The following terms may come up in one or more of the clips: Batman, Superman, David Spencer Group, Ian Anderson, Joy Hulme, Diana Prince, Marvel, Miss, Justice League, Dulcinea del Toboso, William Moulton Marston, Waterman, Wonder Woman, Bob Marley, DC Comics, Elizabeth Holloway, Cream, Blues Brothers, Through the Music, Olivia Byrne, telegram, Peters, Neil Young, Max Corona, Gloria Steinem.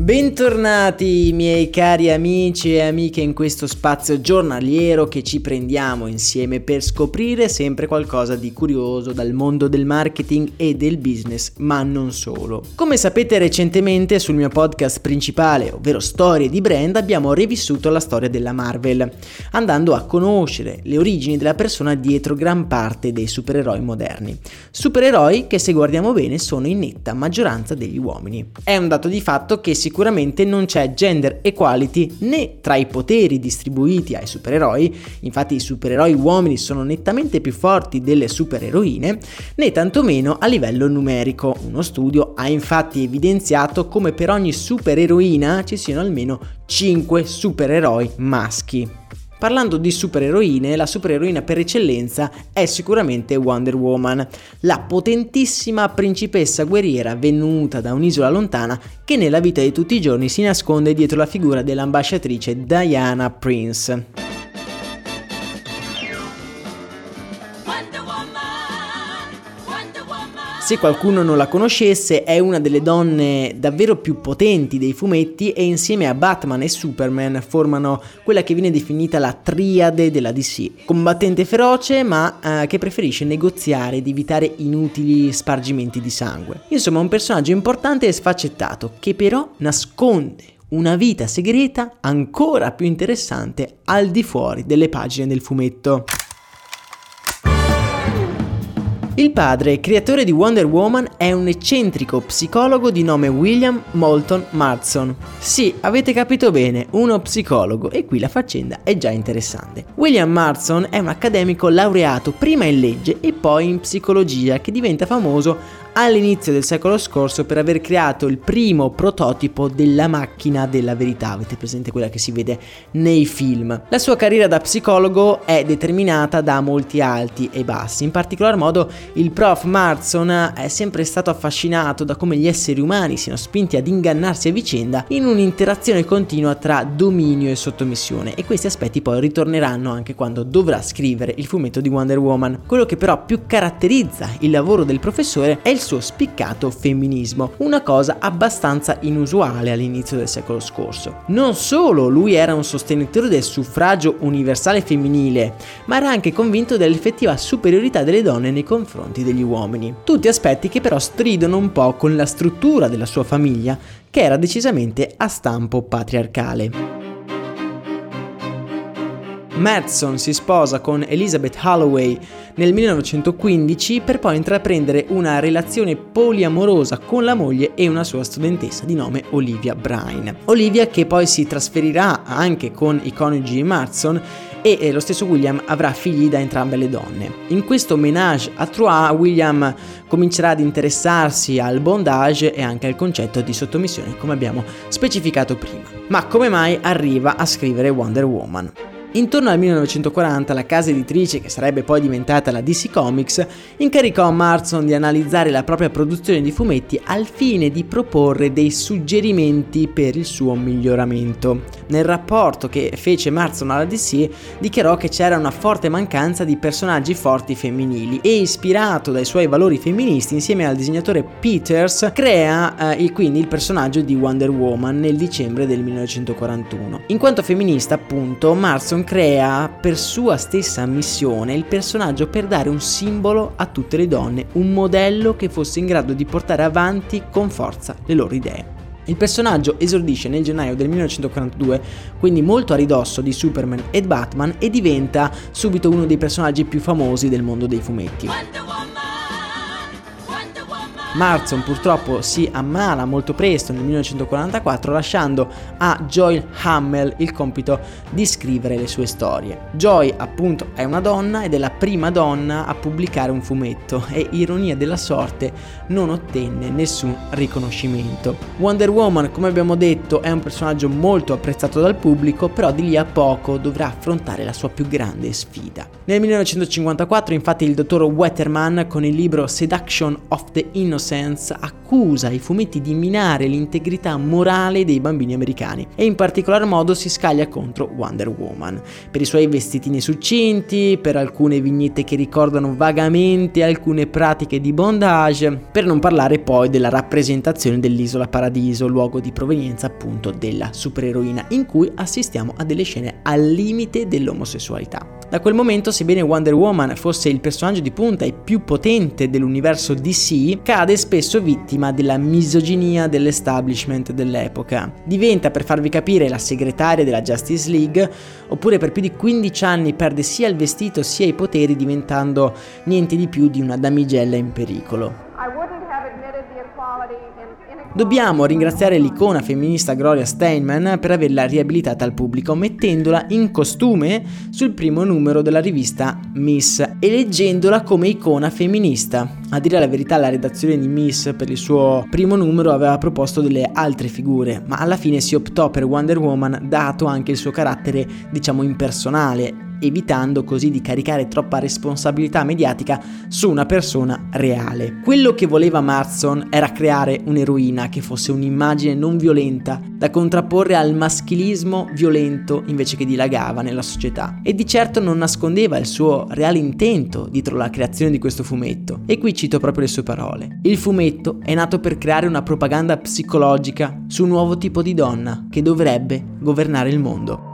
Bentornati miei cari amici e amiche in questo spazio giornaliero che ci prendiamo insieme per scoprire sempre qualcosa di curioso dal mondo del marketing e del business, ma non solo. Come sapete, recentemente sul mio podcast principale, ovvero Storie di Brand, abbiamo rivissuto la storia della Marvel, andando a conoscere le origini della persona dietro gran parte dei supereroi moderni. Supereroi che, se guardiamo bene, sono in netta maggioranza degli uomini. È un dato di fatto che sicuramente non c'è gender equality né tra i poteri distribuiti ai supereroi, infatti i supereroi uomini sono nettamente più forti delle supereroine, né tantomeno a livello numerico. Uno studio ha infatti evidenziato come per ogni supereroina ci siano almeno 5 supereroi maschi. Parlando di supereroine, la supereroina per eccellenza è sicuramente Wonder Woman, la potentissima principessa guerriera venuta da un'isola lontana che nella vita di tutti i giorni si nasconde dietro la figura dell'ambasciatrice Diana Prince. Se qualcuno non la conoscesse, è una delle donne davvero più potenti dei fumetti e insieme a Batman e Superman formano quella che viene definita la triade della DC. Combattente feroce ma che preferisce negoziare ed evitare inutili spargimenti di sangue. Insomma, un personaggio importante e sfaccettato che però nasconde una vita segreta ancora più interessante al di fuori delle pagine del fumetto. Il padre, creatore di Wonder Woman, è un eccentrico psicologo di nome William Moulton Marston. Sì, avete capito bene, uno psicologo, e qui la faccenda è già interessante. William Marston è un accademico laureato prima in legge e poi in psicologia, che diventa famoso all'inizio del secolo scorso per aver creato il primo prototipo della macchina della verità. Avete presente quella che si vede nei film? La sua carriera da psicologo è determinata da molti alti e bassi. In particolar modo il prof Marston è sempre stato affascinato da come gli esseri umani siano spinti ad ingannarsi a vicenda in un'interazione continua tra dominio e sottomissione, e questi aspetti poi ritorneranno anche quando dovrà scrivere il fumetto di Wonder Woman. Quello che però più caratterizza il lavoro del professore è il suo spiccato femminismo, una cosa abbastanza inusuale all'inizio del secolo scorso. Non solo lui era un sostenitore del suffragio universale femminile, ma era anche convinto dell'effettiva superiorità delle donne nei confronti degli uomini. Tutti aspetti che però stridono un po' con la struttura della sua famiglia, che era decisamente a stampo patriarcale. Marston si sposa con Elizabeth Holloway nel 1915 per poi intraprendere una relazione poliamorosa con la moglie e una sua studentessa di nome Olivia Byrne. Olivia, che poi si trasferirà anche con i coniugi Marston e lo stesso William avrà figli da entrambe le donne. In questo ménage à trois William comincerà ad interessarsi al bondage e anche al concetto di sottomissione, come abbiamo specificato prima. Ma come mai arriva a scrivere Wonder Woman? Intorno al 1940 la casa editrice, che sarebbe poi diventata la DC Comics, incaricò a Marston di analizzare la propria produzione di fumetti al fine di proporre dei suggerimenti per il suo miglioramento. Nel rapporto che fece Marston alla DC dichiarò che c'era una forte mancanza di personaggi forti femminili e, ispirato dai suoi valori femministi, insieme al disegnatore Peters crea quindi il personaggio di Wonder Woman nel dicembre del 1941. In quanto femminista, appunto, Marston crea per sua stessa missione il personaggio per dare un simbolo a tutte le donne, un modello che fosse in grado di portare avanti con forza le loro idee. Il personaggio esordisce nel gennaio del 1942, quindi molto a ridosso di Superman e Batman, e diventa subito uno dei personaggi più famosi del mondo dei fumetti. Marston purtroppo si ammala molto presto nel 1944, lasciando a Joy Hulme il compito di scrivere le sue storie. Joy, appunto, è una donna ed è la prima donna a pubblicare un fumetto e, ironia della sorte, non ottenne nessun riconoscimento. Wonder Woman, come abbiamo detto, è un personaggio molto apprezzato dal pubblico, però di lì a poco dovrà affrontare la sua più grande sfida. Nel 1954, infatti, il dottor Waterman, con il libro Seduction of the Innocent, accusa i fumetti di minare l'integrità morale dei bambini americani e in particolar modo si scaglia contro Wonder Woman per i suoi vestitini succinti, per alcune vignette che ricordano vagamente alcune pratiche di bondage, per non parlare poi della rappresentazione dell'Isola Paradiso, luogo di provenienza appunto della supereroina, in cui assistiamo a delle scene al limite dell'omosessualità. Da quel momento, sebbene Wonder Woman fosse il personaggio di punta e più potente dell'universo DC, cade spesso vittima della misoginia dell'establishment dell'epoca. Diventa, per farvi capire, la segretaria della Justice League, oppure per più di 15 anni perde sia il vestito sia i poteri, diventando niente di più di una damigella in pericolo. Dobbiamo ringraziare l'icona femminista Gloria Steinem per averla riabilitata al pubblico, mettendola in costume sul primo numero della rivista Miss e leggendola come icona femminista. A dire la verità, la redazione di Miss per il suo primo numero aveva proposto delle altre figure, ma alla fine si optò per Wonder Woman, dato anche il suo carattere, diciamo, impersonale, evitando così di caricare troppa responsabilità mediatica su una persona reale. Quello che voleva Marston era creare un'eroina che fosse un'immagine non violenta, da contrapporre al maschilismo violento invece che dilagava nella società, e di certo non nascondeva il suo reale intento dietro la creazione di questo fumetto. E qui cito proprio le sue parole: il fumetto è nato per creare una propaganda psicologica su un nuovo tipo di donna che dovrebbe governare il mondo.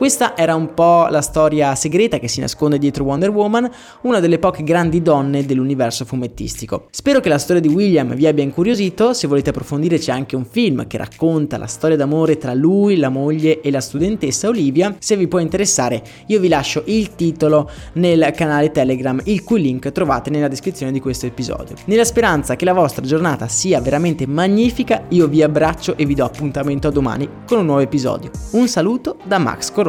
Questa era un po' la storia segreta che si nasconde dietro Wonder Woman, una delle poche grandi donne dell'universo fumettistico. Spero che la storia di William vi abbia incuriosito. Se volete approfondire, c'è anche un film che racconta la storia d'amore tra lui, la moglie e la studentessa Olivia. Se vi può interessare, io vi lascio il titolo nel canale Telegram, il cui link trovate nella descrizione di questo episodio. Nella speranza che la vostra giornata sia veramente magnifica, io vi abbraccio e vi do appuntamento a domani con un nuovo episodio. Un saluto da Max Corona.